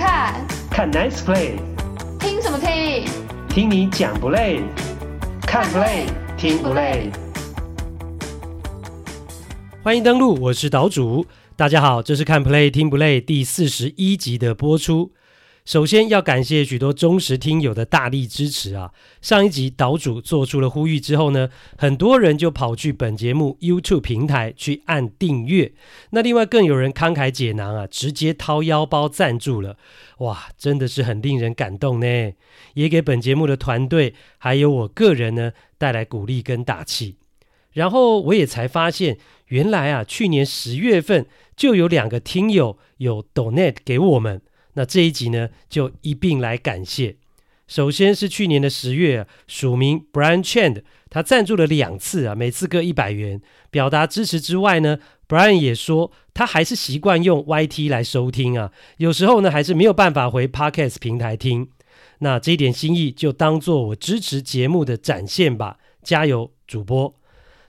看？看 Nice Play。听什么听？听你讲不累？看 Play 听不累？欢迎登录，我是岛主，大家好，这是看 Play 听不累第41集的播出。首先要感谢许多忠实听友的大力支持啊！上一集岛主做出了呼吁之后呢，很多人就跑去本节目 YouTube 平台去按订阅，那另外更有人慷慨解囊啊，直接掏腰包赞助了，哇，真的是很令人感动呢，也给本节目的团队还有我个人呢带来鼓励跟打气。然后我也才发现原来啊，去年10月份就有2个听友有 donate 给我们，那这一集呢就一并来感谢。首先是去年的10月，署名 Brian Chand 他赞助了2次啊，每次各100元，表达支持之外呢， Brian 也说他还是习惯用 YT 来收听啊，有时候呢还是没有办法回 Podcast 平台听，那这一点心意就当做我支持节目的展现吧，加油主播。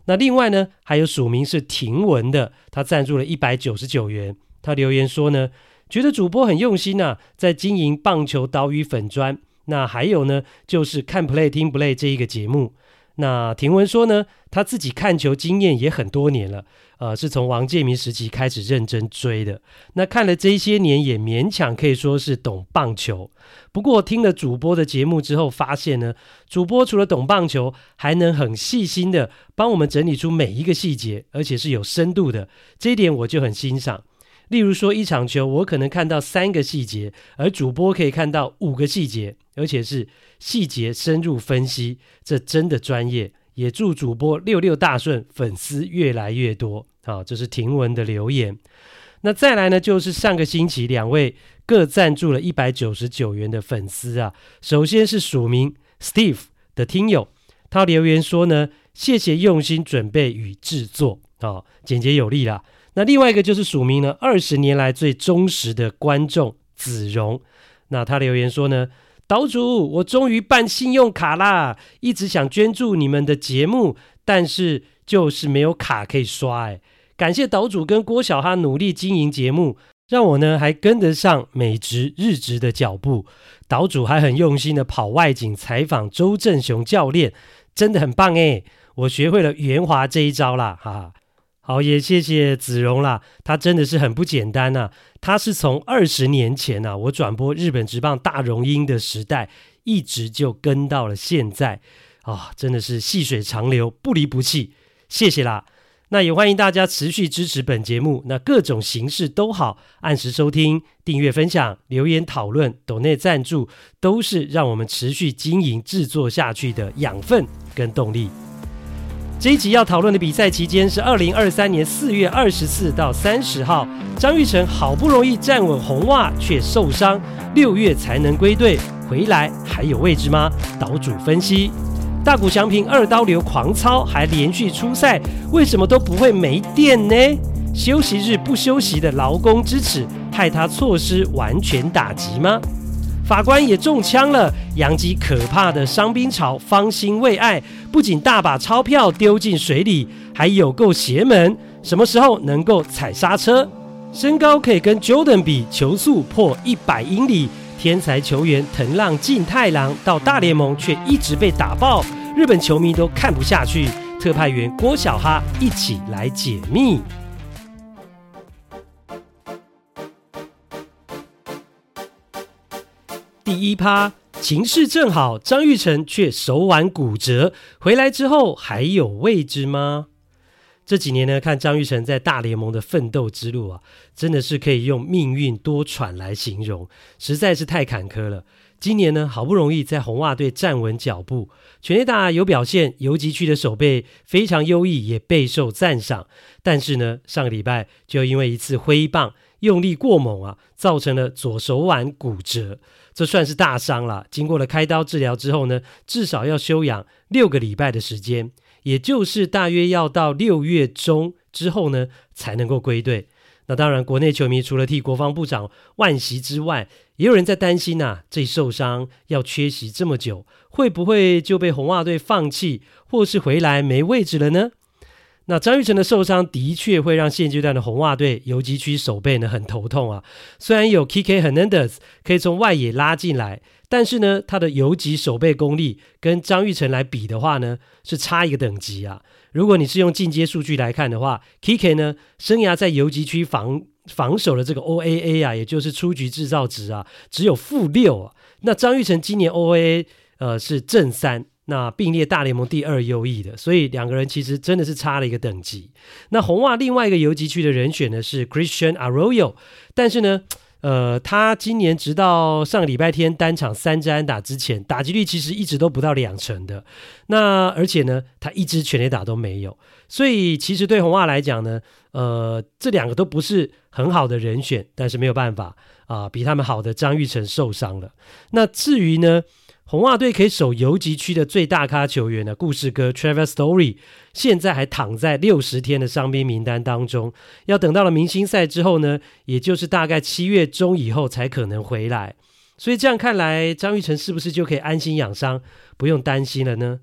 那另外呢还有署名是婷文的，他赞助了199元，他留言说呢，觉得主播很用心啊，在经营棒球岛屿粉专，那还有呢就是看 play 听 play 这一个节目。那庭文说呢，他自己看球经验也很多年了，是从王建民时期开始认真追的，那看了这些年也勉强可以说是懂棒球，不过听了主播的节目之后发现呢，主播除了懂棒球还能很细心的帮我们整理出每一个细节，而且是有深度的，这一点我就很欣赏。例如说一场球我可能看到3个细节，而主播可以看到5个细节，而且是细节深入分析，这真的专业，也祝主播66大顺，粉丝越来越多。好，这是庭文的留言。那再来呢就是上个星期2位各赞助了199元的粉丝啊，首先是署名 Steve 的听友，他留言说呢，谢谢用心准备与制作，简洁有力啦。那另外一个就是署名呢20年来最忠实的观众子荣，那他留言说呢，岛主我终于办信用卡啦，一直想捐助你们的节目，但是就是没有卡可以刷耶，感谢岛主跟郭小哈努力经营节目，让我呢还跟得上美职日职的脚步，岛主还很用心的跑外景采访周正雄教练，真的很棒耶，我学会了圆滑这一招啦，哈哈。好，也谢谢子荣啦，他真的是很不简单啊，他是从20年前啊，我转播日本职棒大荣鹰的时代一直就跟到了现在啊，真的是细水长流，不离不弃，谢谢啦。那也欢迎大家持续支持本节目，那各种形式都好，按时收听、订阅分享、留言讨论、donate赞助，都是让我们持续经营制作下去的养分跟动力。这一集要讨论的比赛期间是2023年4月24到30号，张育成好不容易站稳红袜却受伤，6月才能归队，回来还有位置吗？岛主分析。大谷翔平2刀流狂操还连续出赛，为什么都不会没电呢？休息日不休息的劳工之耻，害他错失完全打击吗？法官也中枪了，洋基可怕的伤兵潮方兴未艾，不仅大把钞票丢进水里，还有够邪门，什么时候能够踩刹车？身高可以跟 Jordan 比，球速破100英里，天才球员藤浪晋太郎到大联盟却一直被打爆，日本球迷都看不下去，特派员郭小哈一起来解密。第1趴，情势正好，张育成却手腕骨折，回来之后还有位置吗？这几年呢，看张育成在大联盟的奋斗之路啊，真的是可以用命运多舛来形容，实在是太坎坷了。今年呢，好不容易在红袜队站稳脚步，全垒打有表现，游击区的守备非常优异，也备受赞赏。但是呢，上个礼拜就因为一次挥棒用力过猛啊，造成了左手腕骨折，这算是大伤了。经过了开刀治疗之后呢，至少要休养6个礼拜的时间，也就是大约要到6月中之后呢，才能够归队。那当然，国内球迷除了替国防部长惋惜之外，也有人在担心啊，这受伤要缺席这么久，会不会就被红袜队放弃，或是回来没位置了呢？那张育成的受伤的确会让现阶段的红袜队游击区守备呢很头痛啊。虽然有 Kike Hernandez 可以从外野拉进来，但是呢他的游击守备功力跟张育成来比的话呢是差一个等级啊。如果你是用进阶数据来看的话， Kike 呢生涯在游击区防守的这个 OAA 啊，也就是出局制造值啊，只有-6啊。那张育成今年 OAA 是+3，那并列大联盟第2优异的，所以两个人其实真的是差了一个等级。那红袜另外一个游击区的人选呢是 Christian Arroyo， 但是呢他今年直到上个礼拜天单场3支安打之前，打击率其实一直都不到2成的，那而且呢他一支全垒打都没有，所以其实对红袜来讲呢这两个都不是很好的人选，但是没有办法啊，比他们好的张育成受伤了。那至于呢红袜队可以守游击区的最大咖球员呢，故事哥 Trevor Story 现在还躺在60天的伤兵名单当中，要等到了明星赛之后呢，也就是大概7月中以后才可能回来。所以这样看来，张育成是不是就可以安心养伤，不用担心了呢？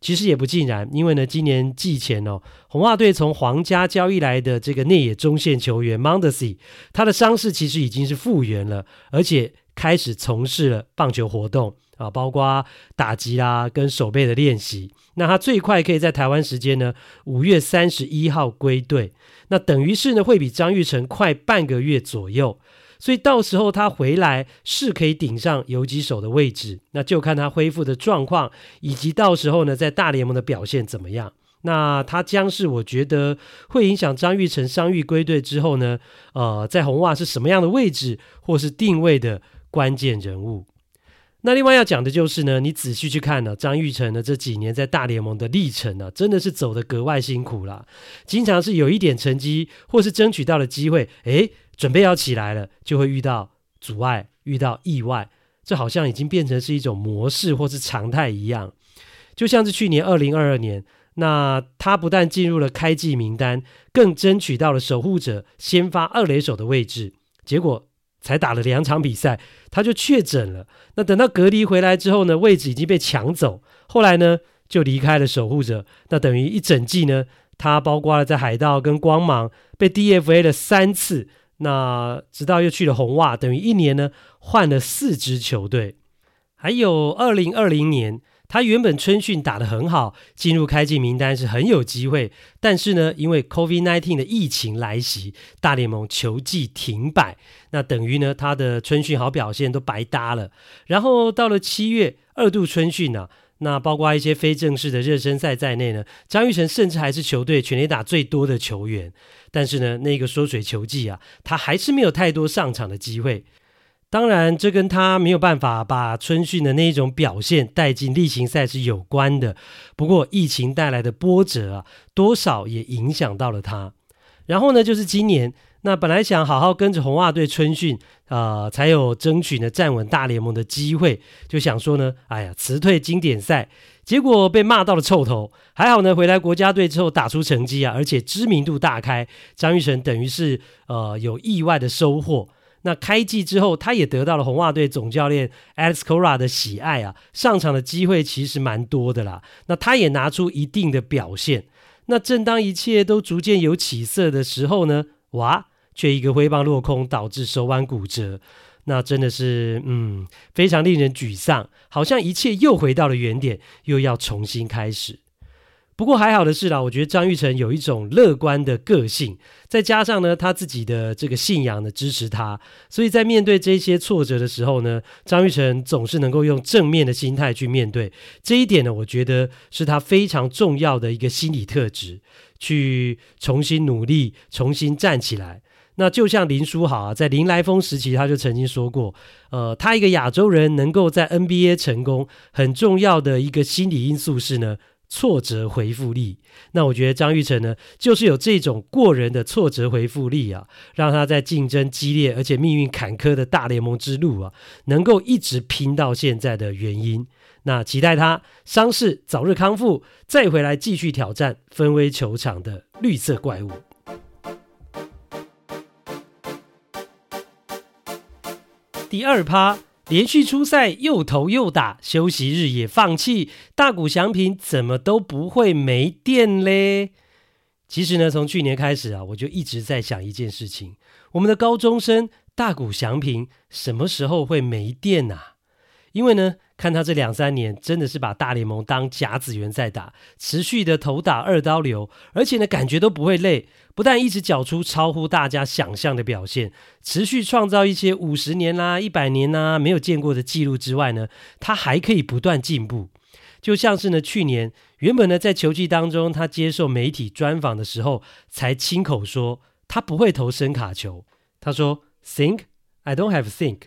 其实也不尽然，因为呢今年季前红袜队从皇家交易来的这个内野中线球员 Mondesi， 他的伤势其实已经是复原了，而且开始从事了棒球活动啊，包括打击啦跟守备的练习。那他最快可以在台湾时间呢5月31号归队，那等于是呢会比张育成快半个月左右，所以到时候他回来是可以顶上游击手的位置，那就看他恢复的状况以及到时候呢在大联盟的表现怎么样。那他将是我觉得会影响张育成伤愈归队之后呢在红袜是什么样的位置或是定位的关键人物。那另外要讲的就是呢，你仔细去看呢，张育成呢这几年在大联盟的历程呢，真的是走得格外辛苦啦。经常是有一点成绩或是争取到了机会，准备要起来了，就会遇到阻碍，遇到意外，这好像已经变成是一种模式或是常态一样。就像是去年2022年，那他不但进入了开季名单，更争取到了守护者先发2垒手的位置，结果才打了2场比赛他就确诊了。那等到隔离回来之后呢，位置已经被抢走，后来呢就离开了守护者。那等于一整季呢，他包括了在海盗跟光芒被 DFA 了3次，那直到又去了红袜，等于一年呢换了4支球队。还有2020年他原本春训打得很好，进入开季名单是很有机会，但是呢因为 COVID-19 的疫情来袭，大联盟球季停摆，那等于呢他的春训好表现都白搭了。然后到了7月2度春训啊，那包括一些非正式的热身赛在内呢，张育成甚至还是球队全垒打最多的球员，但是呢那个缩水球季啊，他还是没有太多上场的机会。当然这跟他没有办法把春训的那一种表现带进例行赛是有关的，不过疫情带来的波折啊，多少也影响到了他。然后呢就是今年，那本来想好好跟着红袜队春训才有争取呢站稳大联盟的机会，就想说呢辞退经典赛，结果被骂到了臭头。还好呢回来国家队之后打出成绩啊，而且知名度大开，张育成等于是有意外的收获。那开季之后他也得到了红袜队总教练 Alex Cora 的喜爱啊，上场的机会其实蛮多的啦，那他也拿出一定的表现。那正当一切都逐渐有起色的时候呢，却一个挥棒落空，导致手腕骨折，那真的是非常令人沮丧，好像一切又回到了原点，又要重新开始。不过还好的是啦，我觉得张育成有一种乐观的个性，再加上呢他自己的这个信仰呢支持他，所以在面对这些挫折的时候呢，张育成总是能够用正面的心态去面对。这一点呢，我觉得是他非常重要的一个心理特质，去重新努力，重新站起来。那就像林书豪啊，在林来疯时期他就曾经说过，他一个亚洲人能够在 NBA 成功，很重要的一个心理因素是呢挫折回复力。那我觉得张育成呢就是有这种过人的挫折回复力啊，让他在竞争激烈而且命运坎坷的大联盟之路啊，能够一直拼到现在的原因。那期待他伤势早日康复，再回来继续挑战芬威球场的绿色怪物。第2趴，连续出赛又投又打，休息日也放弃，大谷翔平怎么都不会没电嘞？其实呢，从去年开始啊，我就一直在想一件事情，我们的高中生大谷翔平什么时候会没电啊？因为呢，看他这2-3年真的是把大联盟当甲子园在打，持续的投打2刀流，而且呢感觉都不会累，不但一直缴出超乎大家想象的表现，持续创造一些50年啦、100年啦没有见过的记录之外呢，他还可以不断进步。就像是呢，去年原本呢在球季当中，他接受媒体专访的时候才亲口说他不会投伸卡球，他说 think I don't have think。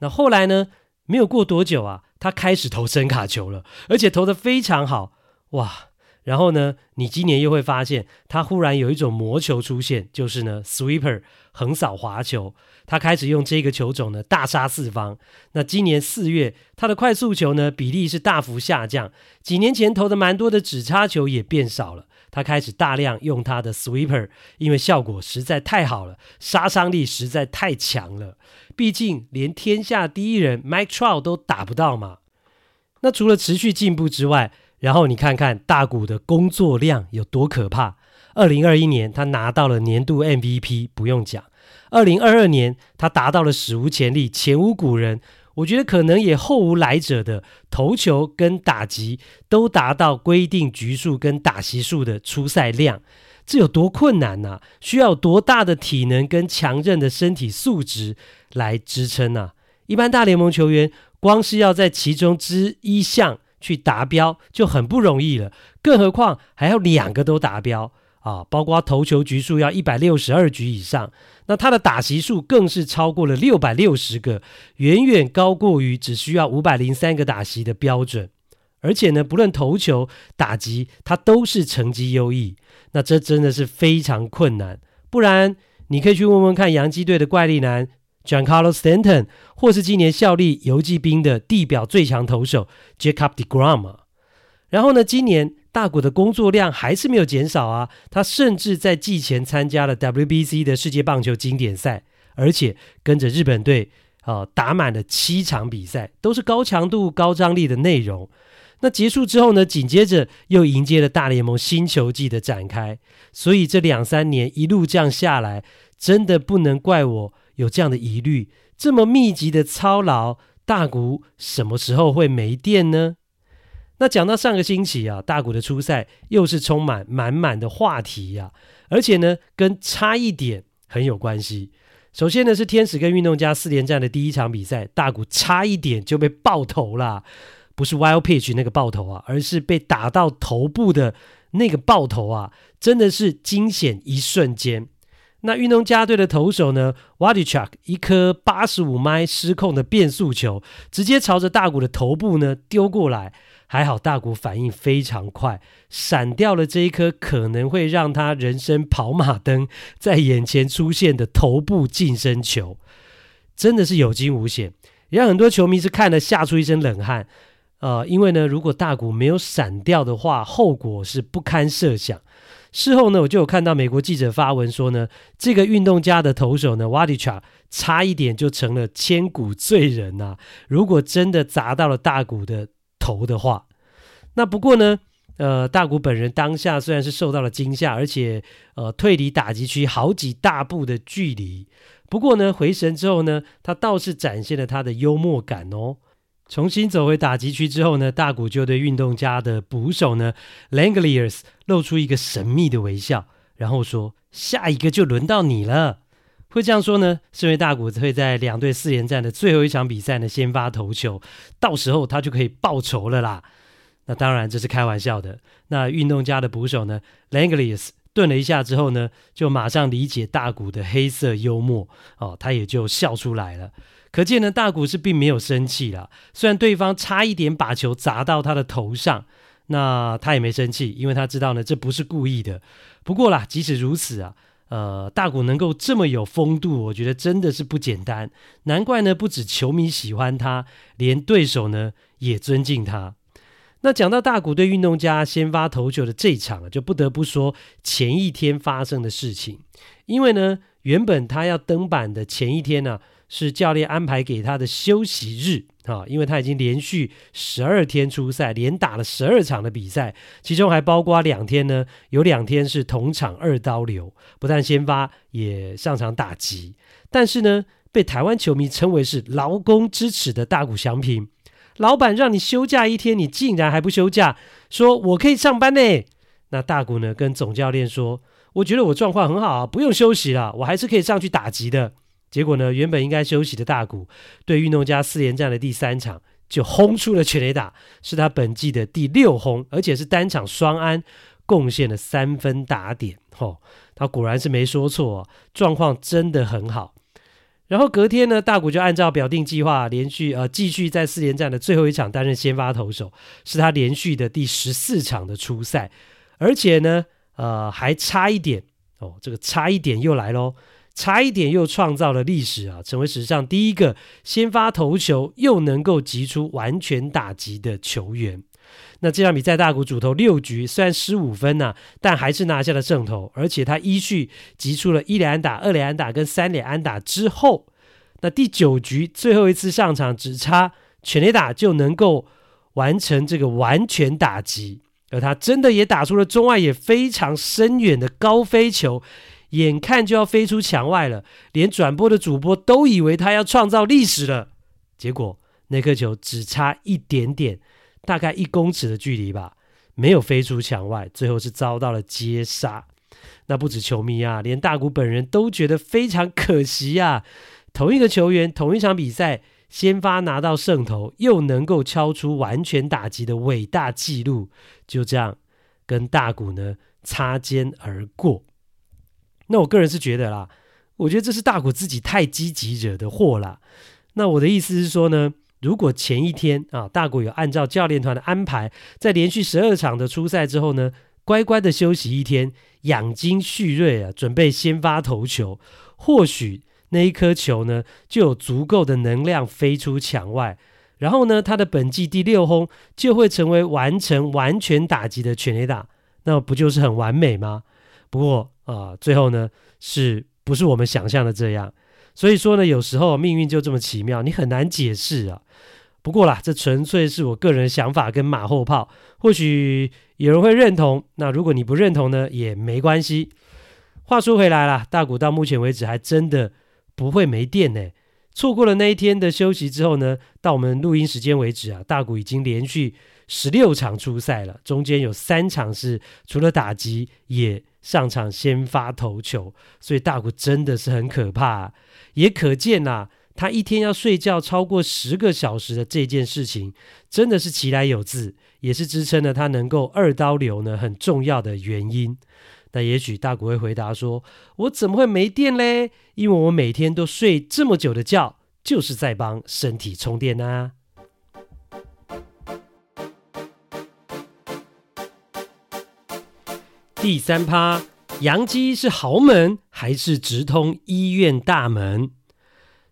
那后来呢，没有过多久啊，他开始投伸卡球了，而且投得非常好，哇！然后呢，你今年又会发现他忽然有一种魔球出现，就是呢 sweeper 横扫滑球，他开始用这个球种呢大杀四方。那今年4月，他的快速球呢比例是大幅下降，几年前投的蛮多的指叉球也变少了，他开始大量用他的 sweeper， 因为效果实在太好了，杀伤力实在太强了，毕竟连天下第一人 Mike Trout 都打不到嘛。那除了持续进步之外，然后你看看大谷的工作量有多可怕。2021年他拿到了年度 MVP， 不用讲。2022年他达到了史无前例、前无古人，我觉得可能也后无来者的投球跟打击都达到规定局数跟打席数的出赛量。这有多困难啊，需要多大的体能跟强韧的身体素质来支撑啊。一般大联盟球员光是要在其中之一项去达标就很不容易了，更何况还要2个都达标啊！包括投球局数要162局以上，那他的打席数更是超过了660个，远远高过于只需要503个打席的标准。而且呢，不论投球、打击，他都是成绩优异，那这真的是非常困难。不然你可以去问问看洋基队的怪力男Giancarlo Stanton， 或是今年效力游击兵的地表最强投手 Jacob DeGrom、然后呢，今年大谷的工作量还是没有减少啊，他甚至在季前参加了 WBC 的世界棒球经典赛，而且跟着日本队、打满了7场比赛，都是高强度高张力的内容。那结束之后呢，紧接着又迎接了大联盟新球季的展开，所以这2-3年一路这样下来，真的不能怪我有这样的疑虑，这么密集的操劳，大谷什么时候会没电呢？那讲到上个星期啊，大谷的出赛又是充满满满的话题啊，而且呢跟差一点很有关系。首先呢是天使跟运动家4连战的第1场比赛，大谷差一点就被爆头啦，不是 wild pitch 那个爆头啊，而是被打到头部的那个爆头啊，真的是惊险一瞬间。那运动家队的投手呢 Wadichak 一颗85迈失控的变速球直接朝着大谷的头部呢丢过来，还好大谷反应非常快，闪掉了这一颗可能会让他人生跑马灯在眼前出现的头部近身球，真的是有惊无险，也让很多球迷是看了吓出一身冷汗。因为呢，如果大谷没有闪掉的话，后果是不堪设想。事后呢，我就有看到美国记者发文说呢，这个运动家的投手呢 Wadichak 差一点就成了千古罪人啊，如果真的砸到了大谷的头的话。那不过呢，大谷本人当下虽然是受到了惊吓，而且退离打击区好几大步的距离，不过呢回神之后呢，他倒是展现了他的幽默感哦。重新走回打击区之后呢，大谷就对运动家的捕手呢 Langeliers 露出一个神秘的微笑，然后说下一个就轮到你了。会这样说呢，是因为大谷会在2队4连战的最后1场比赛呢先发投球，到时候他就可以报仇了啦。那当然这是开玩笑的。那运动家的捕手呢 Langeliers 顿了一下之后呢，就马上理解大谷的黑色幽默、他也就笑出来了。可见呢，大谷是并没有生气啦，虽然对方差一点把球砸到他的头上，那他也没生气，因为他知道呢这不是故意的。不过啦，即使如此啊，大谷能够这么有风度，我觉得真的是不简单，难怪呢不止球迷喜欢他，连对手呢也尊敬他。那讲到大谷对运动家先发投球的这一场，就不得不说前一天发生的事情。因为呢，原本他要登板的前一天呢、是教练安排给他的休息日啊，因为他已经连续12天出赛，连打了12场的比赛，其中还包括两天呢，有两天是同场2刀流，不但先发也上场打击。但是呢，被台湾球迷称为是劳工之耻的大谷翔平，老板让你休假一天，你竟然还不休假，说我可以上班呢。那大谷呢跟总教练说，我觉得我状况很好啊，不用休息啦，我还是可以上去打击的。结果呢，原本应该休息的大谷，对运动家4连战的第3场就轰出了全垒打，是他本季的第6轰，而且是单场双安，贡献了3分打点。他果然是没说错，状况真的很好。然后隔天呢，大谷就按照表定计划连续继续在4连战的最后一场担任先发投手，是他连续的第14场的出赛，而且呢还差一点，这个差一点又来咯，差一点又创造了历史，成为史上第一个先发投球又能够击出完全打击的球员。那这场比赛大谷主投6局，虽然15分，但还是拿下了胜投，而且他依序击出了1垒安打、2垒安打跟3垒安打之后，那第9局最后一次上场只差全垒打就能够完成这个完全打击，而他真的也打出了中外野非常深远的高飞球，眼看就要飞出墙外了，连转播的主播都以为他要创造历史了。结果那颗球只差一点点，大概1公尺的距离吧，没有飞出墙外，最后是遭到了接杀。那不止球迷啊，连大谷本人都觉得非常可惜啊，同一个球员同一场比赛先发拿到胜投，又能够敲出完全打击的伟大纪录，就这样跟大谷呢擦肩而过。那我个人是觉得啦，我觉得这是大谷自己太积极惹的祸啦。那我的意思是说呢，如果前一天，大谷有按照教练团的安排，在连续12场的出赛之后呢，乖乖的休息一天，养精蓄锐，准备先发投球，或许那一颗球呢就有足够的能量飞出墙外，然后呢他的本季第6轰就会成为完成完全打击的全垒打，那不就是很完美吗？不过最后呢是不是我们想象的这样。所以说呢，有时候命运就这么奇妙，你很难解释啊。不过啦，这纯粹是我个人的想法跟马后炮，或许有人会认同，那如果你不认同呢也没关系。话说回来啦，大谷到目前为止还真的不会没电呢。错过了那一天的休息之后呢，到我们录音时间为止啊，大谷已经连续16场出赛了，中间有3场是除了打击也上场先发投球，所以大谷真的是很可怕，也可见啦，他一天要睡觉超过10个小时的这件事情真的是其来有自，也是支撑了他能够2刀流呢很重要的原因。那也许大谷会回答说，我怎么会没电嘞？因为我每天都睡这么久的觉，就是在帮身体充电啊。第3趴，洋基是豪门还是直通医院大门？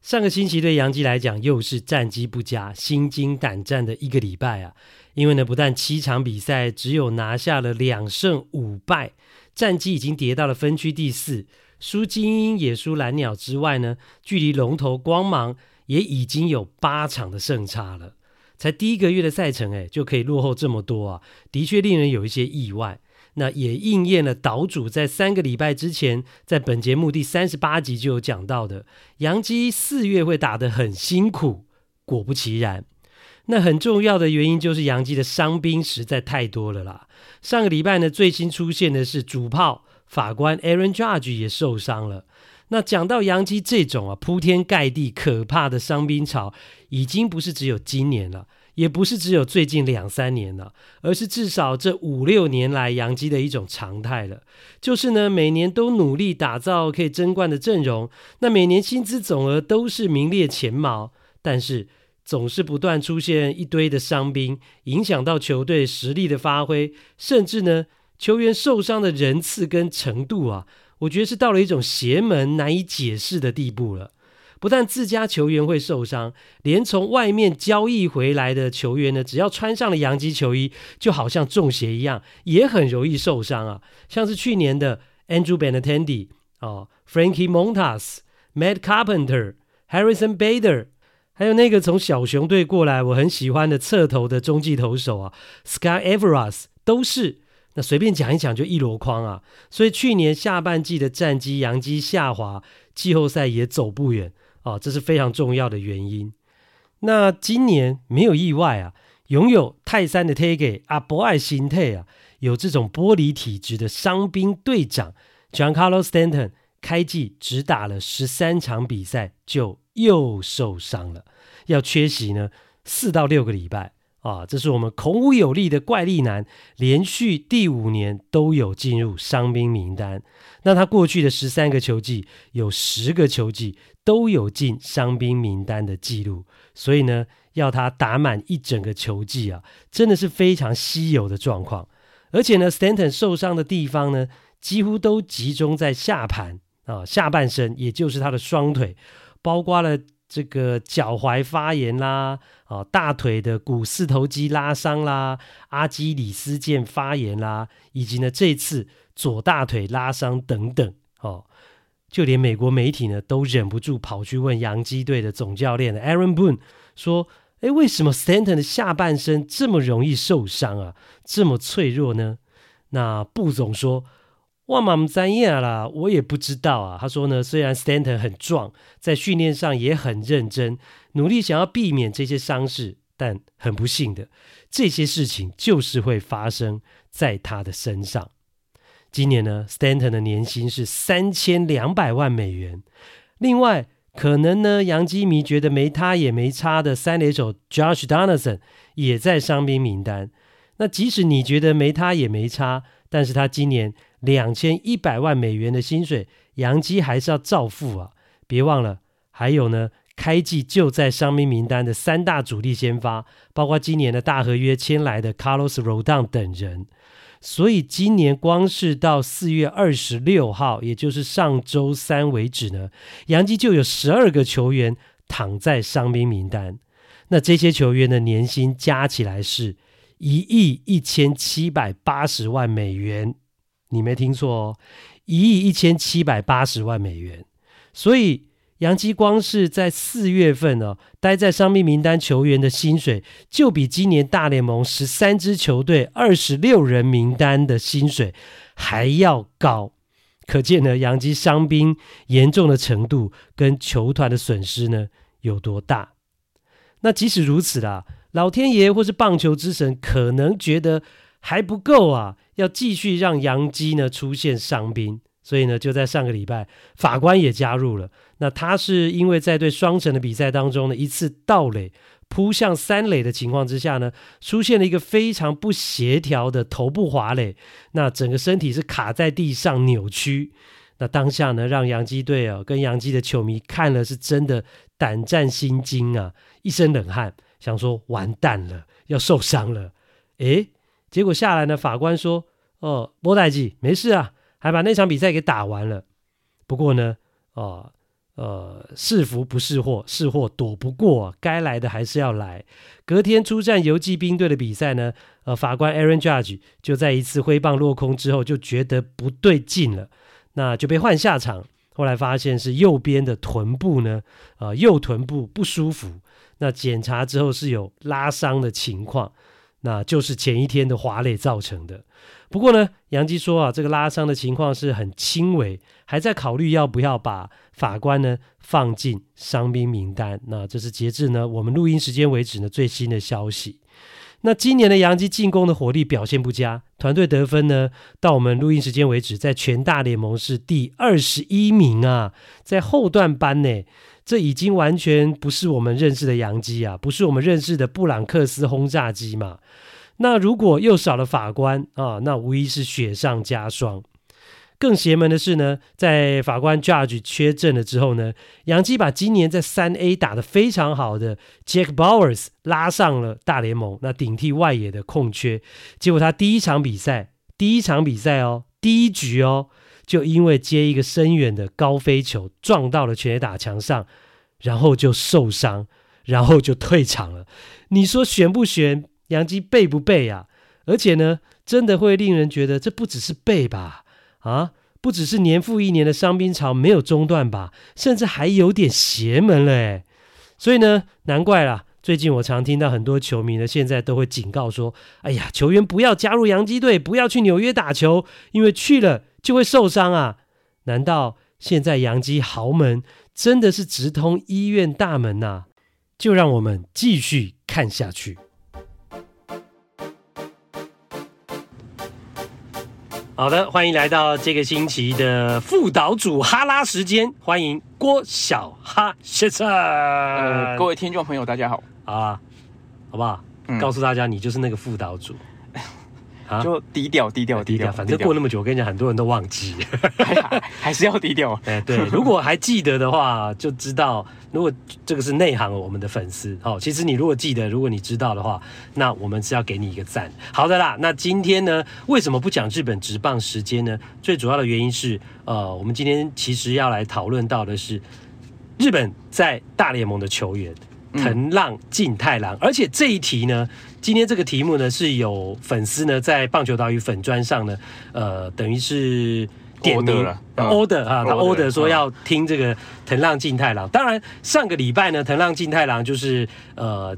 上个星期对洋基来讲又是战绩不佳，心惊胆战的一个礼拜啊。因为呢，不但7场比赛只有拿下了2胜5败，战绩已经跌到了分区第4，输精英也输蓝鸟之外呢，距离龙头光芒也已经有8场的胜差了。才第一个月的赛程就可以落后这么多啊，的确令人有一些意外。那也应验了岛主在3个礼拜之前在本节目第38集就有讲到的，洋基4月会打得很辛苦，果不其然。那很重要的原因就是洋基的伤兵实在太多了啦。上个礼拜呢，最新出现的是主炮法官 Aaron Judge 也受伤了。那讲到洋基这种铺天盖地可怕的伤兵潮，已经不是只有今年了，也不是只有最近2-3年了，而是至少这5-6年来洋基的一种常态了。就是呢，每年都努力打造可以争冠的阵容，那每年薪资总额都是名列前茅，但是总是不断出现一堆的伤兵，影响到球队实力的发挥，甚至呢球员受伤的人次跟程度啊，我觉得是到了一种邪门难以解释的地步了。不但自家球员会受伤，连从外面交易回来的球员呢，只要穿上了洋基球衣，就好像中邪一样，也很容易受伤啊。像是去年的 Andrew Benetendi、Frankie Montas、Carpenter Harrison Bader， 还有那个从小熊队过来我很喜欢的侧投的中继投手啊 Sky Everas 都是，那随便讲一讲就一箩筐啊。所以去年下半季的战绩洋基下滑，季后赛也走不远啊，这是非常重要的原因。那今年没有意外啊，拥有泰山的 Tege 阿伯爱心态啊，有这种玻璃体质的伤兵队长 Giancarlo Stanton 开季只打了13场比赛就又受伤了，要缺席呢4到6个礼拜啊，这是我们孔武有力的怪力男连续第5年都有进入伤兵名单。那他过去的13个球季有10个球季都有进伤兵名单的记录，所以呢要他打满一整个球季啊，真的是非常稀有的状况。而且呢 Stanton 受伤的地方呢几乎都集中在下盘啊，下半身，也就是他的双腿，包括了这个脚踝发炎啦，啊，大腿的股四头肌拉伤啦，阿基里斯腱发炎啦，以及呢这次左大腿拉伤等等哦。就连美国媒体呢都忍不住跑去问洋基队的总教练 Aaron Boone 说，诶，为什么 Stanton 的下半身这么容易受伤啊，这么脆弱呢？那布总说，我嘛不知道啦，我也不知道啊。他说呢，虽然 Stanton 很壮，在训练上也很认真，努力想要避免这些伤势，但很不幸的，这些事情就是会发生在他的身上。今年呢 Stanton 的年薪是$3200万美元。另外可能呢洋基迷觉得没他也没差的三垒手 Josh Donaldson 也在伤兵名单。那即使你觉得没他也没差，但是他今年$2100万美元的薪水，洋基还是要照付啊！别忘了，还有呢，开季就在伤兵名单的三大主力先发，包括今年的大合约签来的 Carlos Rodon 等人。所以今年光是到4月26号，也就是上周三为止呢，洋基就有12个球员躺在伤兵名单。那这些球员的年薪加起来是$1.178 billion。你没听错哦，$1.178 billion。所以洋基光是在4月份哦，待在伤病名单球员的薪水，就比今年大联盟13支球队26人名单的薪水还要高。可见呢，洋基伤兵严重的程度跟球团的损失呢有多大。那即使如此啦，老天爷或是棒球之神可能觉得还不够啊，要继续让洋基呢出现伤兵，所以呢就在上个礼拜法官也加入了。那他是因为在对双城的比赛当中呢，一次盗垒扑向三垒的情况之下呢，出现了一个非常不协调的头部滑垒，那整个身体是卡在地上扭曲。那当下呢让洋基队啊跟洋基的球迷看了是真的胆战心惊啊，一身冷汗，想说完蛋了，要受伤了。诶，结果下来呢，法官说哦，没代志，没事啊，还把那场比赛给打完了。不过呢是福不是祸，是祸躲不过啊，该来的还是要来。隔天出战游骑兵队的比赛呢，法官 Aaron Judge 就在一次挥棒落空之后就觉得不对劲了，那就被换下场。后来发现是右边的臀部呢右臀部不舒服，那检查之后是有拉伤的情况，那就是前一天的滑垒造成的。不过呢洋基说啊，这个拉伤的情况是很轻微，还在考虑要不要把法官呢放进伤兵名单。那这是截至呢我们录音时间为止呢最新的消息。那今年的洋基进攻的火力表现不佳，团队得分呢到我们录音时间为止在全大联盟是第21名啊，在后段班呢。这已经完全不是我们认识的洋基啊，不是我们认识的布朗克斯轰炸机嘛。那如果又少了法官啊，那无疑是雪上加霜。更邪门的是呢，在法官 Judge 缺阵了之后呢，洋基把今年在 3A 打得非常好的 Jack Bowers 拉上了大联盟，那顶替外野的空缺。结果他第一场比赛哦，第一局哦，就因为接一个深远的高飞球撞到了全垒打墙上，然后就受伤，然后就退场了。你说悬不悬？洋基背不背啊？而且呢真的会令人觉得这不只是背吧，啊，不只是年复一年的伤兵潮没有中断吧，甚至还有点邪门了耶。所以呢，难怪啦，最近我常听到很多球迷呢，现在都会警告说，哎呀，球员不要加入洋基队，不要去纽约打球，因为去了就会受伤啊。难道现在洋基豪门真的是直通医院大门啊？就让我们继续看下去。好的，欢迎来到这个星期的副岛主哈拉时间，欢迎郭小哈先生。各位听众朋友，大家好啊，好不好？告诉大家，你就是那个副岛主。就低调低调低调，反正过那么久，我跟你讲，很多人都忘记还是要低调。对，如果还记得的话，就知道。如果这个是内行，我们的粉丝，其实你如果记得，如果你知道的话，那我们是要给你一个赞。好的啦，那今天呢，为什么不讲日本职棒时间呢？最主要的原因是，我们今天其实要来讨论到的是日本在大联盟的球员。藤浪晋太郎，而且这一题呢，今天这个题目呢是有粉丝呢在棒球岛屿粉专上呢，等于是点名 order 啊，他 order 说要听这个藤浪晋太郎。当然上个礼拜呢，藤浪晋太郎就是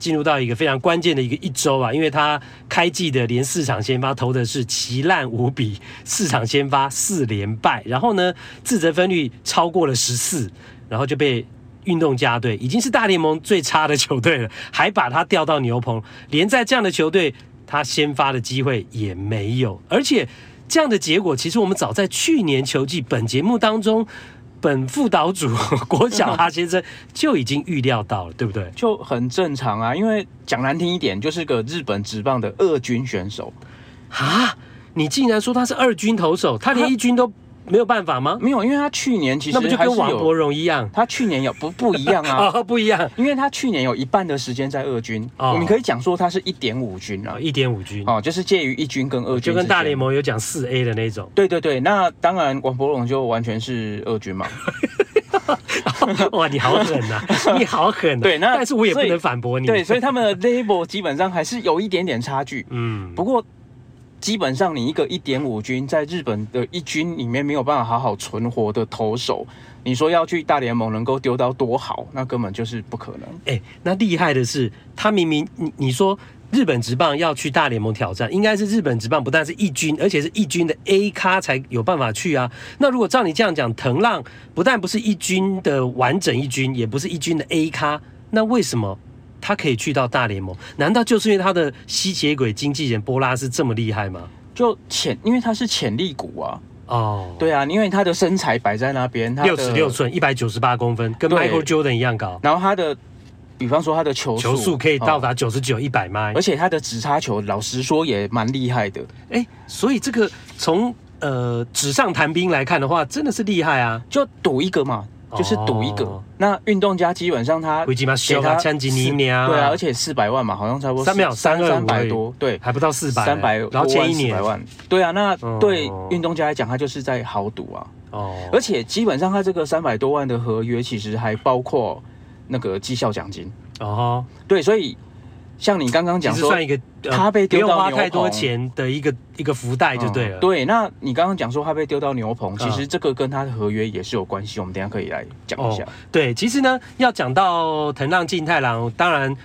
进入到一个非常关键的一周啊，因为他开季的连4场先发投的是奇烂无比，4场先发4连败，然后呢自责分率超过了14，然后就被运动家队已经是大联盟最差的球队了，还把他调到牛棚，连在这样的球队他先发的机会也没有。而且这样的结果其实我们早在去年球季本节目当中，本副岛主郭小哈先生就已经预料到了，对不对？就很正常啊，因为讲难听一点，就是个日本职棒的2军选手啊！你竟然说他是2军投手，他连1军都没有办法吗？没有，因为他去年其实那不就跟王柏荣一样？他去年有不一样啊、哦，不一样，因为他去年有一半的时间在2军，我们可以讲说他是1.5军啊，1.5军哦，就是介于1军跟2军，就跟大联盟有讲4A 的那种。对对对，那当然王柏荣就完全是2军嘛。哇，你好狠啊！你好狠、啊。对，那但是我也不能反驳你。对，所以他们的 label 基本上还是有一点点差距。嗯，不过。基本上，你一个1.5军在日本的1军里面没有办法好好存活的投手，你说要去大联盟能够丢到多好，那根本就是不可能。那厉害的是，他明明你说日本职棒要去大联盟挑战，应该是日本职棒不但是1军，而且是1军的 A 咖才有办法去啊。那如果照你这样讲，藤浪不但不是1军的完整1军，也不是1军的 A 咖，那为什么？他可以去到大联盟，难道就是因为他的吸血鬼经纪人波拉是这么厉害吗？就因为他是潜力股啊。哦，对啊，因为他的身材摆在那边，66寸，198公分，跟 Michael Jordan 一样高。然后他的，比方说他的球速可以到达99、100迈，而且他的直插球，老实说也蛮厉害的。所以这个从纸上谈兵来看的话，真的是厉害啊！就赌一个嘛。就是赌一个，那运动家基本上他给他对啊，而且400万嘛，好像差不多300多，对，还不到400，300，然后前一年400万，对啊，那对运动家来讲，他就是在豪赌啊，而且基本上他这个300多万的合约，其实还包括那个绩效奖金哦，对，所以像你刚刚讲说，算一个他被丢到牛棚，不用花太多钱的一个福袋就对了。对，那你刚刚讲说他被丢到牛棚，其实这个跟他的合约也是有关系。我们等一下可以来讲一下。对，其实呢，要讲到藤浪晋太郎，当然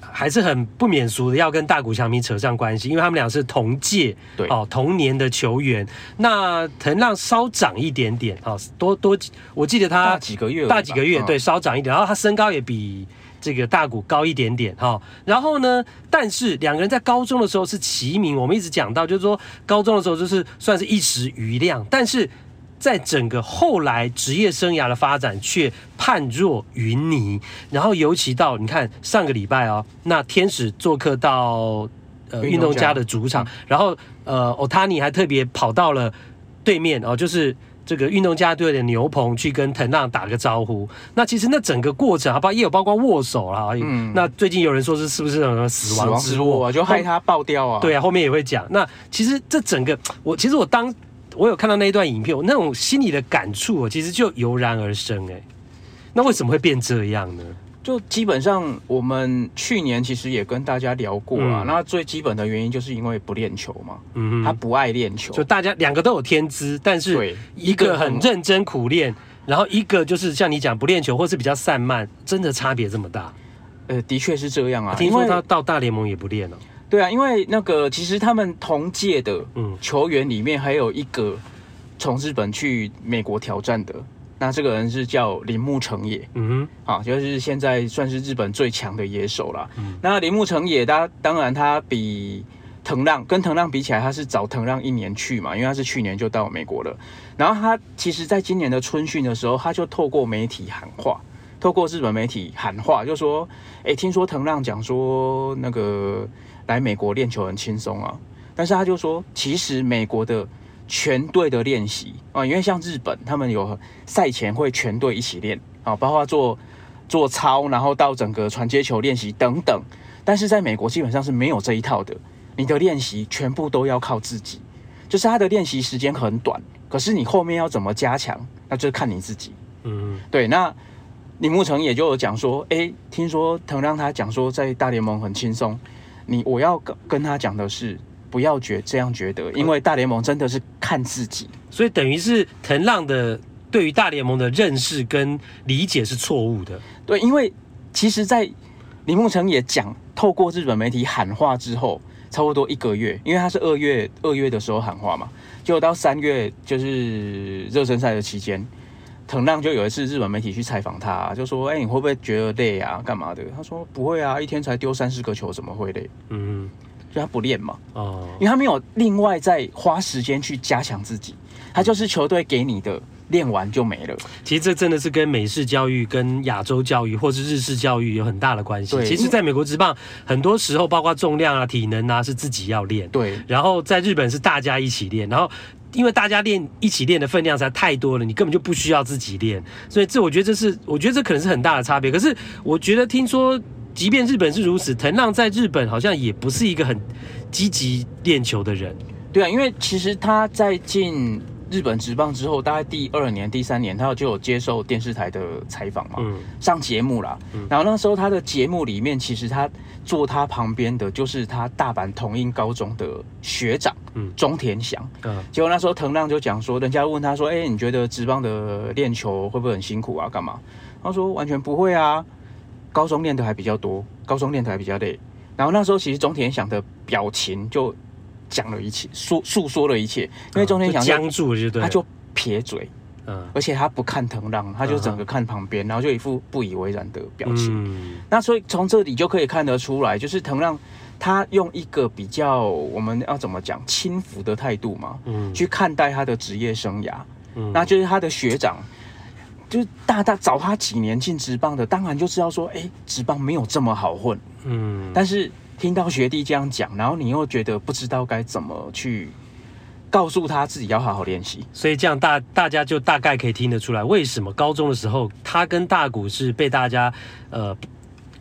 还是很不免俗的，要跟大谷翔平扯上关系，因为他们俩是同届，对，同年的球员。那藤浪稍长一点点，多，我记得他大几个月，对，稍长一点，然后他身高也比。这个大谷高一点点哈，然后呢，但是两个人在高中的时候是齐名，我们一直讲到，就是说高中的时候就是算是一时瑜亮，但是在整个后来职业生涯的发展却判若云泥。然后尤其到你看上个礼拜那天使做客到运动家的主场，然后Otani还特别跑到了对面就是。这个运动家队的牛棚去跟藤浪打个招呼，那其实那整个过程，也有包括握手啦。那最近有人说是不是什么死亡之握啊，就害他爆掉啊？对啊，后面也会讲。那其实这整个，其实我当我有看到那一段影片，我那种心理的感触，其实就油然而生。那为什么会变这样呢？就基本上我们去年其实也跟大家聊过啦、那最基本的原因就是因为不练球嘛，他不爱练球，就大家两个都有天资，但是一个很认真苦练，然后一个就是像你讲不练球或是比较散漫，真的差别这么大？的确是这样啊。听说他到大联盟也不练了、哦。对啊，因为那个其实他们同届的球员里面还有一个从日本去美国挑战的。那这个人是叫铃木诚也，就是现在算是日本最强的野手啦。那铃木诚也，他当然他比藤浪跟藤浪比起来，他是早藤浪一年去嘛，因为他是去年就到美国了。然后他其实在今年的春训的时候，他就透过媒体喊话，透过日本媒体喊话，就说：“哎，听说藤浪讲说那个来美国练球很轻松啊，但是他就说，其实美国的。”全队的练习啊，因为像日本，他们有赛前会全队一起练啊，包括做操，然后到整个传接球练习等等。但是在美国基本上是没有这一套的，你的练习全部都要靠自己，就是他的练习时间很短，可是你后面要怎么加强，那就是看你自己。对。那铃木诚也就有讲说，听说藤浪他讲说在大联盟很轻松，我要跟他讲的是。不要这样觉得，因为大联盟真的是看自己，所以等于是藤浪的对于大联盟的认识跟理解是错误的。对，因为其实，在铃木诚也透过日本媒体喊话之后，差不多一个月，因为他是二月的时候喊话嘛，结果到3月就是热身赛的期间，藤浪就有一次日本媒体去采访他、就说：“你会不会觉得累啊？干嘛的？”他说：“不会啊，一天才丢30个球，怎么会累？”就他不练嘛，因为他没有另外再花时间去加强自己，他就是球队给你的，练完就没了。其实这真的是跟美式教育、跟亚洲教育或是日式教育有很大的关系。其实在美国职棒，很多时候包括重量啊、体能啊是自己要练，对。然后在日本是大家一起练，然后。因为大家一起练的分量才太多了，你根本就不需要自己练，所以我觉得这可能是很大的差别。可是我觉得听说，即便日本是如此，藤浪在日本好像也不是一个很积极练球的人。对啊，因为其实他在进日本职棒之后，大概第2年、第3年，他就有接受电视台的采访嘛，上节目啦。然后那时候他的节目里面，其实他坐他旁边的就是他大阪桐荫高中的学长。中田翔，结果那时候藤浪就讲说，人家问他说，你觉得职棒的练球会不会很辛苦啊？干嘛？他说完全不会啊，高中练的还比较多，高中练的还比较累。然后那时候其实中田翔的表情就讲了一切，述说了一切，因为中田翔僵住了，他就撇嘴，而且他不看藤浪，他就整个看旁边，然后就一副不以为然的表情。那所以从这里就可以看得出来，就是藤浪。他用一个比较我们要怎么讲轻浮的态度嘛，去看待他的职业生涯，那就是他的学长，就是大早他几年进职棒的，当然就知道说，职棒没有这么好混，但是听到学弟这样讲，然后你又觉得不知道该怎么去告诉他自己要好好练习，所以这样大家就大概可以听得出来，为什么高中的时候他跟大谷是被大家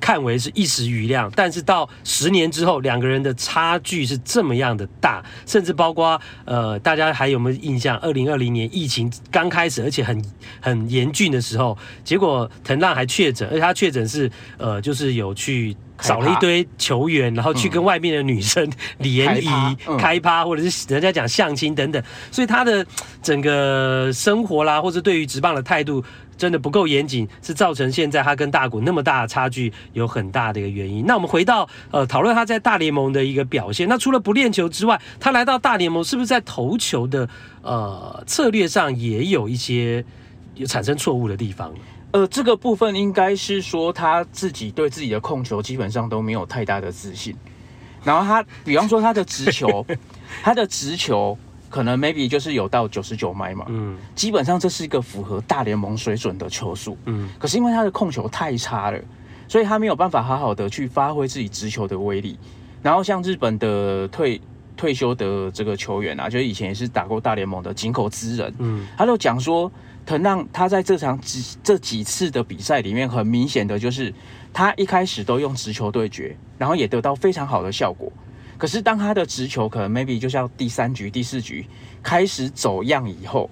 看为是一时瑜亮，但是到10年之后，两个人的差距是这么样的大，甚至包括大家还有没有印象？2020年疫情刚开始，而且很严峻的时候，结果藤浪还确诊，而且他确诊是就是有去找了一堆球员，然后去跟外面的女生联谊、开趴，或者是人家讲相亲等等，所以他的整个生活啦，或者对于职棒的态度。真的不够严谨，是造成现在他跟大谷那么大的差距有很大的一个原因。那我们回到讨论他在大联盟的一个表现。那除了不练球之外，他来到大联盟是不是在投球的策略上也有一些产生错误的地方？这个部分应该是说他自己对自己的控球基本上都没有太大的自信。然后他比方说他的直球，可能 maybe 就是有到99迈嘛，基本上这是一个符合大联盟水准的球速，可是因为他的控球太差了，所以他没有办法好好的去发挥自己直球的威力。然后像日本的退休的这个球员啊，就是以前也是打过大联盟的井口资人，他就讲说，藤浪他在这几次的比赛里面，很明显的就是他一开始都用直球对决，然后也得到非常好的效果。可是当他的直球可能 maybe 就像第3局、第4局开始走样以后，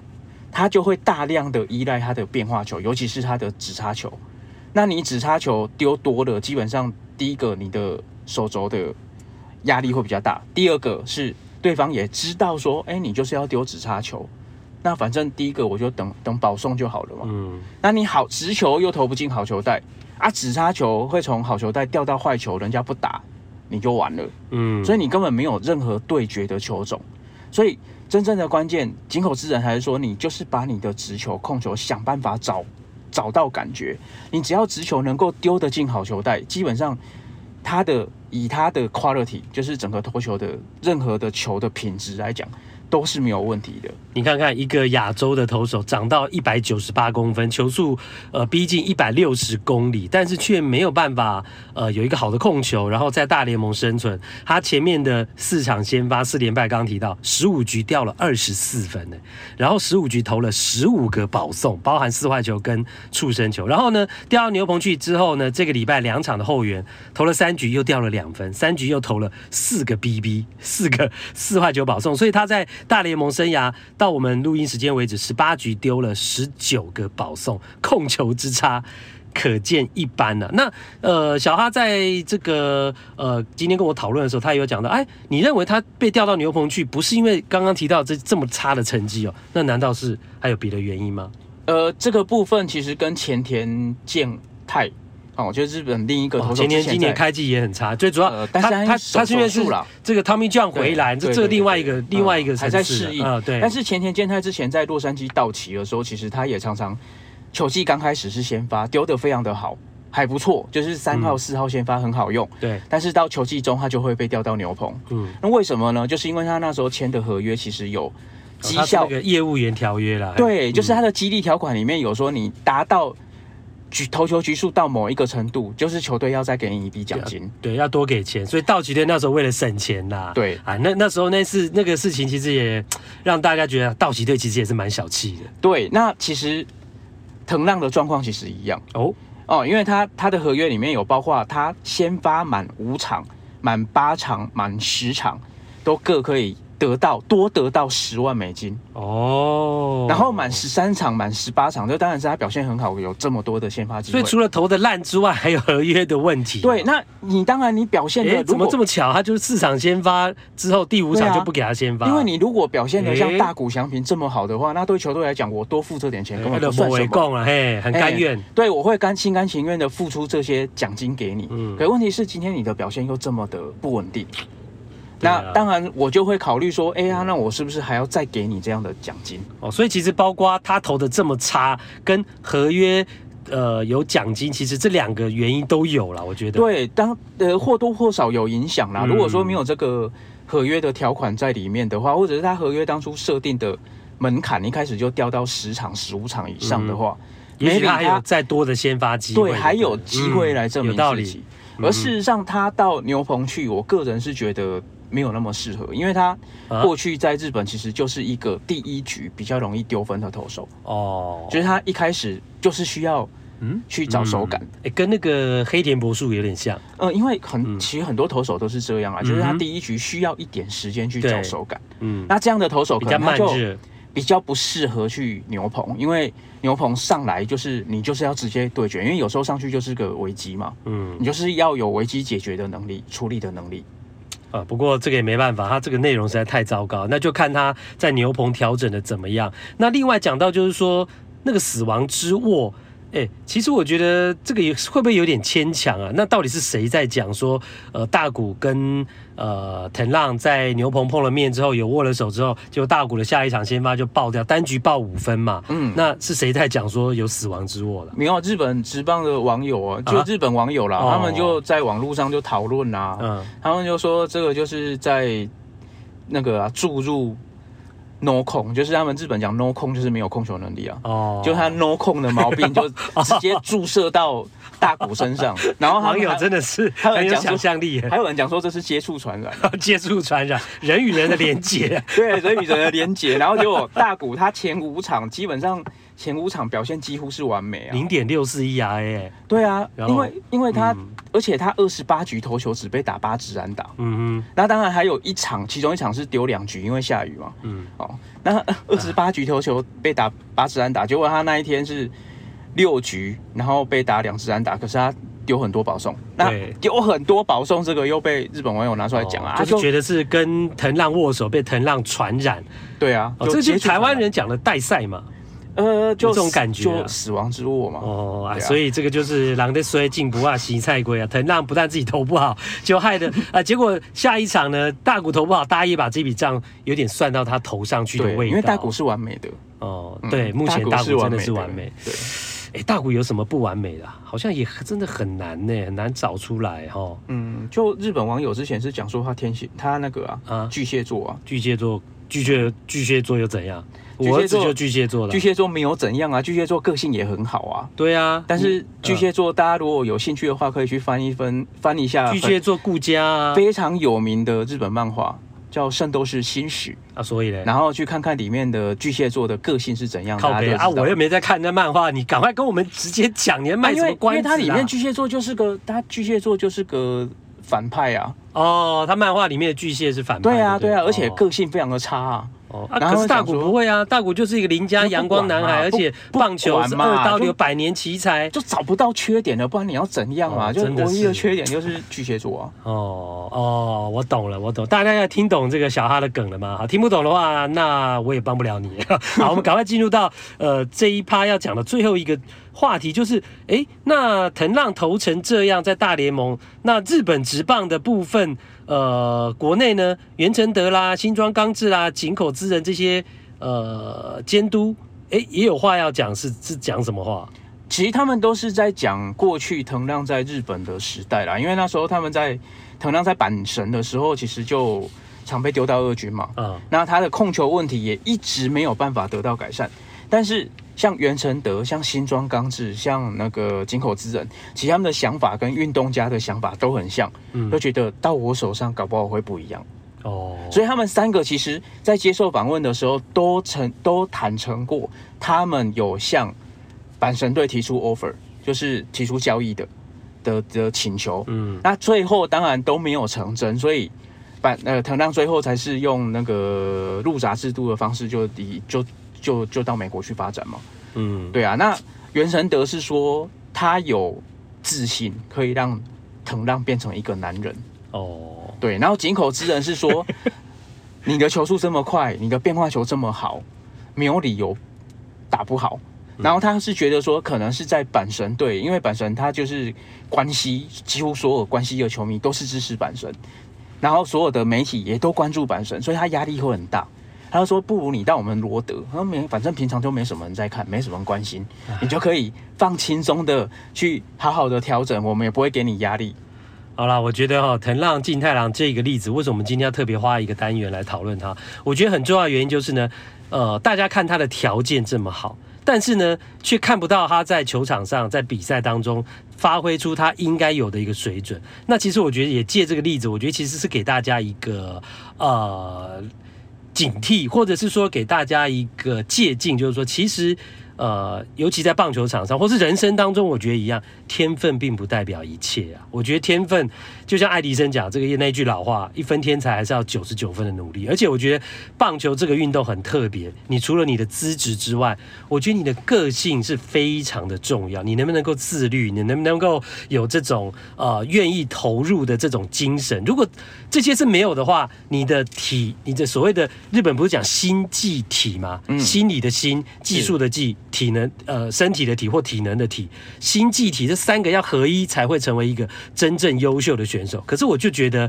他就会大量的依赖他的变化球，尤其是他的直插球。那你直插球丢多了，基本上第一个你的手肘的压力会比较大，第二个是对方也知道说，哎，你就是要丢直插球，那反正第一个我就等保送就好了嘛。嗯，那你好直球又投不进好球带啊，直插球会从好球带掉到坏球，人家不打你就完了。嗯，所以你根本没有任何对决的球种，所以真正的关键井口之人还是说，你就是把你的直球控球想办法找到感觉，你只要直球能够丢得进好球带，基本上他的 quality 就是整个投球的任何的球的品质来讲都是没有问题的。你看看一个亚洲的投手长到198公分，球速逼近160公里，但是却没有办法有一个好的控球，然后在大联盟生存。他前面的四场先发4连败，刚提到15局掉了24分，然后15局投了15个保送，包含4坏球跟触身球。然后呢，掉到牛棚去之后呢，这个礼拜两场的后援投了3局又掉了2分，3局又投了4个 BB， 4坏球保送，所以他在大联盟生涯到我们录音时间为止，18局丢了19个保送，控球之差可见一斑了。那小哈在这个今天跟我讨论的时候，他也有讲到，哎，你认为他被调到牛棚去，不是因为刚刚提到这么差的成绩哦？那难道是还有别的原因吗？这个部分其实跟前田健太。哦，就是日本另一个投手之前今年开季也很差，最主要他是因为是这个 Tommy John 回来，这另外一个层次还在适应啊。对，但是前田健太之前在洛杉矶道奇的时候，其实他也常常球季刚开始是先发，丢得非常的好，还不错，就是3号、4号先发很好用。对，但是到球季中他就会被调到牛棚。嗯，那为什么呢？就是因为他那时候签的合约其实有绩效那个业务员条约啦。对，就是他的激励条款里面有说，你达到投球局数到某一个程度，就是球队要再给你一笔奖金，对，要多给钱。所以道奇队那时候为了省钱啦，对啊，那时候那个事情其实也让大家觉得道奇队其实也是蛮小气的。对，那其实藤浪的状况其实一样哦，因为他的合约里面有包括他先发满5场、满8场、满10场都各可以得到$100,000哦，然后满13场、满18场，这当然是他表现很好，有这么多的先发机会。所以除了投的烂之外，还有合约的问题。对，那你当然你表现的怎么这么巧？他就是4场先发之后，第5场就不给他先发，因为你如果表现的像大谷翔平这么好的话，那对球队来讲，我多付这点钱根本不算什么。嘿，很甘愿。对，我会心甘情愿的付出这些奖金给你。嗯，可问题是今天你的表现又这么的不稳定。那当然，我就会考虑说，哎呀，那我是不是还要再给你这样的奖金？哦，所以其实包括他投的这么差，跟合约有奖金，其实这两个原因都有啦，我觉得。对，或多或少有影响啦。如果说没有这个合约的条款在里面的话，或者是他合约当初设定的门槛一开始就掉到10场、15场以上的话，也许他还有再多的先发机会，对，还有机会来证明自己。而事实上，他到牛棚去，我个人是觉得没有那么适合，因为他过去在日本其实就是一个第一局比较容易丢分的投手哦，就是他一开始就是需要去找手感，跟那个黑田博树有点像，因为其实很多投手都是这样啊，就是他第一局需要一点时间去找手感，那这样的投手可能他就比较不适合去牛棚，因为牛棚上来就是你就是要直接对决，因为有时候上去就是个危机嘛，你就是要有危机解决的能力、处理的能力。不过这个也没办法，他这个内容实在太糟糕，那就看他在牛棚调整的怎么样。那另外讲到就是说那个死亡之握，其实我觉得这个会不会有点牵强啊？那到底是谁在讲说，大谷跟藤浪在牛棚碰了面之后，有握了手之后，就大谷的下一场先发就爆掉，单局爆5分嘛。那是谁在讲说有死亡之握了？没有，日本职棒的网友啊，就日本网友啦，他们就在网络上就讨论啦，他们就说这个就是在那个注入。no 控，就是他们日本讲 no 控就是没有控球能力啊，就他 no 控的毛病就直接注射到大谷身上，然后网友真的是很有想象力，还有人讲说这是接触传染，人与人的连结，对，人与人的连结，然后结果大谷他前5场基本上前5场表现几乎是完美啊，0.64 ERA，对啊，因为他而且他28局投球只被打8支安打，那当然还有一场，其中一场是丢2局，因为下雨嘛，那28局投球被打8支安打，结果他那一天是6局，然后被打2次安打，可是他丢很多保送，那丢很多保送这个又被日本网友拿出来讲啊，就是觉得是跟藤浪握手被藤浪传染，对啊，这就是台湾人讲的代赛嘛，就这种感觉、啊，就死亡之握嘛，哦、啊，所以这个就是人在衰进不啊，洗菜龟啊，藤浪不但自己投不好，就害的啊，结果下一场呢，大谷投不好，大一把这笔账有点算到他头上去的味道，对，因为大谷是完美的，哦，对，目前大谷真的是完美，对。欸、大谷有什么不完美的、啊？好像也真的很难呢、欸，很难找出来哈。嗯，就日本网友之前是讲说他天蝎，他那个 巨蟹座啊，巨蟹座又怎样？我儿子就巨蟹座了，巨蟹座没有怎样啊，巨蟹座个性也很好啊。对啊，但是巨蟹座大家如果有兴趣的话，可以去翻一下巨蟹座顾家、啊、非常有名的日本漫画。叫《圣斗士星矢》啊，所以呢，然后去看看里面的巨蟹座的个性是怎样。靠北啊，我又没在看那漫画，你赶快跟我们直接讲，你卖什么关子、啊啊？因为它里面巨蟹座就是个，它巨蟹座就是个反派啊。哦，它漫画里面的巨蟹是反派對。对啊，对啊，而且个性非常的差啊。哦，啊、可是大谷不会啊，大谷就是一个邻家阳光男孩，而且棒球是2刀流100年奇才，就找不到缺点了，不然你要怎样嘛？哦、就唯一的缺点就是巨蟹座啊。哦哦，我懂了，我懂，大家要听懂这个小哈的梗了吗？好，听不懂的话，那我也帮不了你。好，我们赶快进入到这一趴要讲的最后一个话题，就是那藤浪投成这样，在大联盟，那日本职棒的部分。国内呢，源成德啦、新庄刚志啦、井口之人这些监督，也有话要讲，是讲什么话？其实他们都是在讲过去藤浪在日本的时代啦，因为那时候他们在藤浪在阪神的时候，其实就常被丢到2军嘛。嗯，那他的控球问题也一直没有办法得到改善，但是。像源成德、像新庄刚志、像那个井口之人，其实他们的想法跟运动家的想法都很像，都觉得到我手上搞不好会不一样。哦，所以他们3个其实在接受访问的时候都坦诚过，他们有向阪神队提出 offer， 就是提出交易的请求。嗯，那最后当然都没有成真，所以藤浪最后才是用那个入闸制度的方式就到美国去发展嘛，嗯，对啊。那源成德是说他有自信可以让藤浪变成一个男人哦，对。然后井口之人是说，你的球速这么快，你的变化球这么好，没有理由打不好。然后他是觉得说，可能是在阪神队，因为阪神他就是关西，几乎所有关西的球迷都是支持阪神，然后所有的媒体也都关注阪神，所以他压力会很大。他就说：“不如你到我们罗德，他说反正平常就没什么人在看，没什么人关心，你就可以放轻松的去好好的调整，我们也不会给你压力。”好啦，我觉得藤浪晋太郎这个例子，为什么我们今天要特别花一个单元来讨论它？我觉得很重要的原因就是呢，大家看他的条件这么好，但是呢，却看不到他在球场上在比赛当中发挥出他应该有的一个水准。那其实我觉得也借这个例子，我觉得其实是给大家一个警惕，或者是说给大家一个借鉴，就是说，其实，尤其在棒球场上，或是人生当中，我觉得一样，天分并不代表一切啊。我觉得天分就像爱迪生讲这个那句老话，一分天才还是要99分的努力。而且我觉得棒球这个运动很特别，你除了你的资质之外，我觉得你的个性是非常的重要。你能不能够自律，你能不能够有这种愿意投入的这种精神？如果这些是没有的话，你的所谓的日本不是讲心技体吗？心理的心，技术的技。体能身体的体或体能的体，心技体这3个要合一才会成为一个真正优秀的选手。可是我就觉得，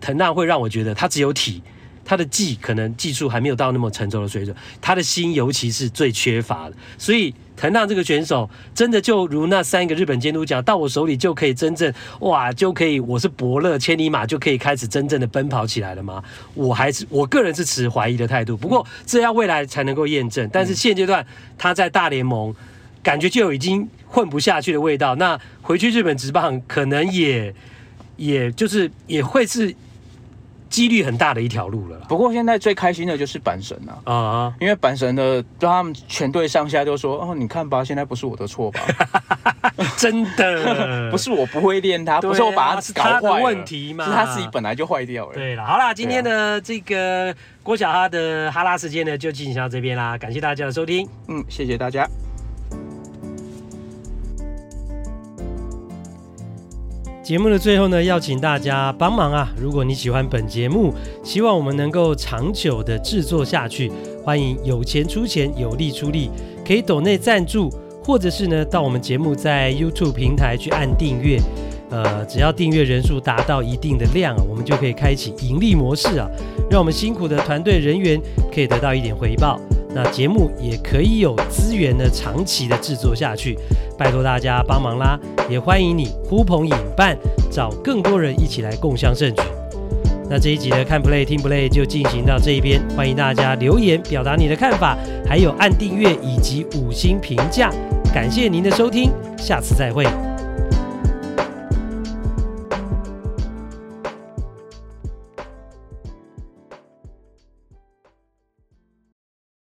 藤浪会让我觉得他只有体，他的技可能技术还没有到那么成熟的水准，他的心尤其是最缺乏的。所以藤浪这个选手真的就如那3个日本监督讲，到我手里就可以真正哇，就可以我是伯乐千里马，就可以开始真正的奔跑起来了吗？我个人是持怀疑的态度。不过这要未来才能够验证。但是现阶段他在大联盟感觉就有已经混不下去的味道。那回去日本职棒可能也就是也会是。几率很大的一条路了啦。不过现在最开心的就是阪神啊，因为阪神的他们全队上下就说：“哦，你看吧，现在不是我的错吧？”真的，不是我不会练他，不是我把他搞坏了，是他的问题嘛，是他自己本来就坏掉了。对啦，好啦，今天的这个郭小哈的哈拉时间呢，就进行到这边啦，感谢大家的收听，谢谢大家。节目的最后呢，要请大家帮忙啊！如果你喜欢本节目，希望我们能够长久的制作下去，欢迎有钱出钱，有力出力，可以抖内赞助，或者是呢到我们节目在 YouTube 平台去按订阅。只要订阅人数达到一定的量，我们就可以开启盈利模式啊，让我们辛苦的团队人员可以得到一点回报，那节目也可以有资源的长期的制作下去，拜托大家帮忙啦！也欢迎你呼朋引伴，找更多人一起来共襄盛举。那这一集的看 play 听 play 就进行到这一边，欢迎大家留言表达你的看法，还有按订阅以及5星评价。感谢您的收听，下次再会。